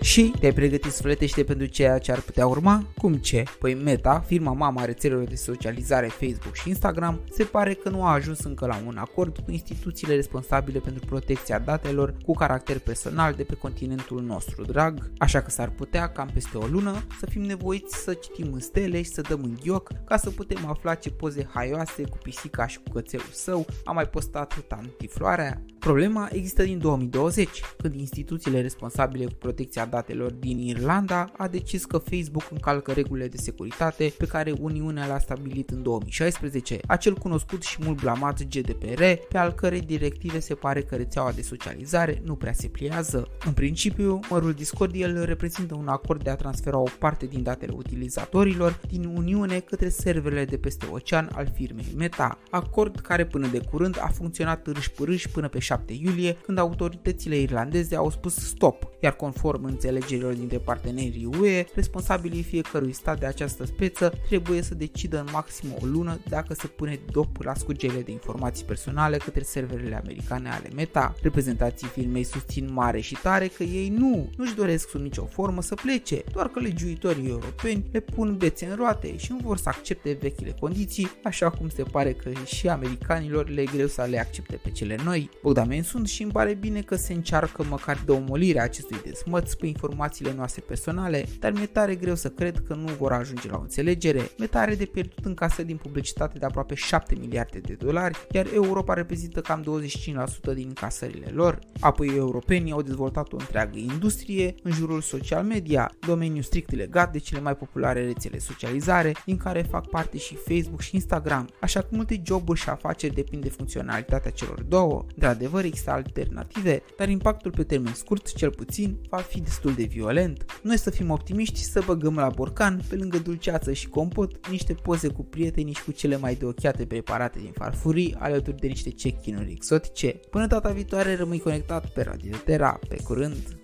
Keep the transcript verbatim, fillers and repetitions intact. și te-ai pregătit sufletește pentru ceea ce ar putea urma? Cum ce? Păi Meta, firma mama a rețelelor de socializare Facebook și Instagram, se pare că nu a ajuns încă la un acord cu instituțiile responsabile pentru protecția datelor cu caracter personal de pe continentul nostru drag, așa că s-ar putea cam peste o lună să fim nevoiți să citim în stele și să dăm în ghioc ca să putem afla ce poze haioase cu pisica și cu cățelul său a mai postat tantifloarea. Problema există din două mii douăzeci, când instituțiile responsabile cu protecția datelor din Irlanda a decis că Facebook încalcă regulile de securitate pe care Uniunea le-a stabilit în două mii șaisprezece, acel cunoscut și mult blamat G D P R, pe al cărei directive se pare că rețeaua de socializare nu prea se pliază. În principiu, mărul discordiei îl reprezintă un acord de a transfera o parte din datele utilizatorilor din Uniune către serverele de peste ocean al firmei Meta, acord care până de curând a funcționat râșpărâș până pe șapte iulie, când autoritățile irlandeze au spus stop, iar conform înțelegerilor dintre partenerii U E, responsabilii fiecărui stat de această speță trebuie să decidă în maxim o lună dacă se pune dop la scurgerile de informații personale către serverele americane ale Meta. Reprezentanții firmei susțin mare și tare că ei nu, nu-și doresc sub nicio formă să plece, doar că legiuitorii europeni le pun bețe în roate și nu vor să accepte vechile condiții, așa cum se pare că și americanilor le e greu să le accepte pe cele noi. Bogdan Menci sunt și îmi pare bine că se încearcă măcar de omolirea acestui desmăț pe informațiile noastre personale, dar mi-e tare greu să cred că nu vor ajunge la o înțelegere. Meta are de pierdut în casă din publicitate de aproape șapte miliarde de dolari, iar Europa reprezintă cam douăzeci și cinci la sută din încasările lor. Apoi europenii au dezvoltat o întreagă industrie în jurul social media, domeniu strict legat de cele mai populare rețele socializare, din care fac parte și Facebook și Instagram, așa că multe joburi și afaceri depind de funcționalitatea celor două. Într-adevăr, există alternative, dar impactul pe termen scurt, cel puțin, va fi destul de violent. Noi să fim optimiști și să băgăm la borcan, pe lângă dulceață și compot, niște poze cu prietenii și cu cele mai de ochiate preparate din farfurii, alături de niște check-in-uri exotice. Până data viitoare, rămâi conectat pe Radio Terra. Pe curând!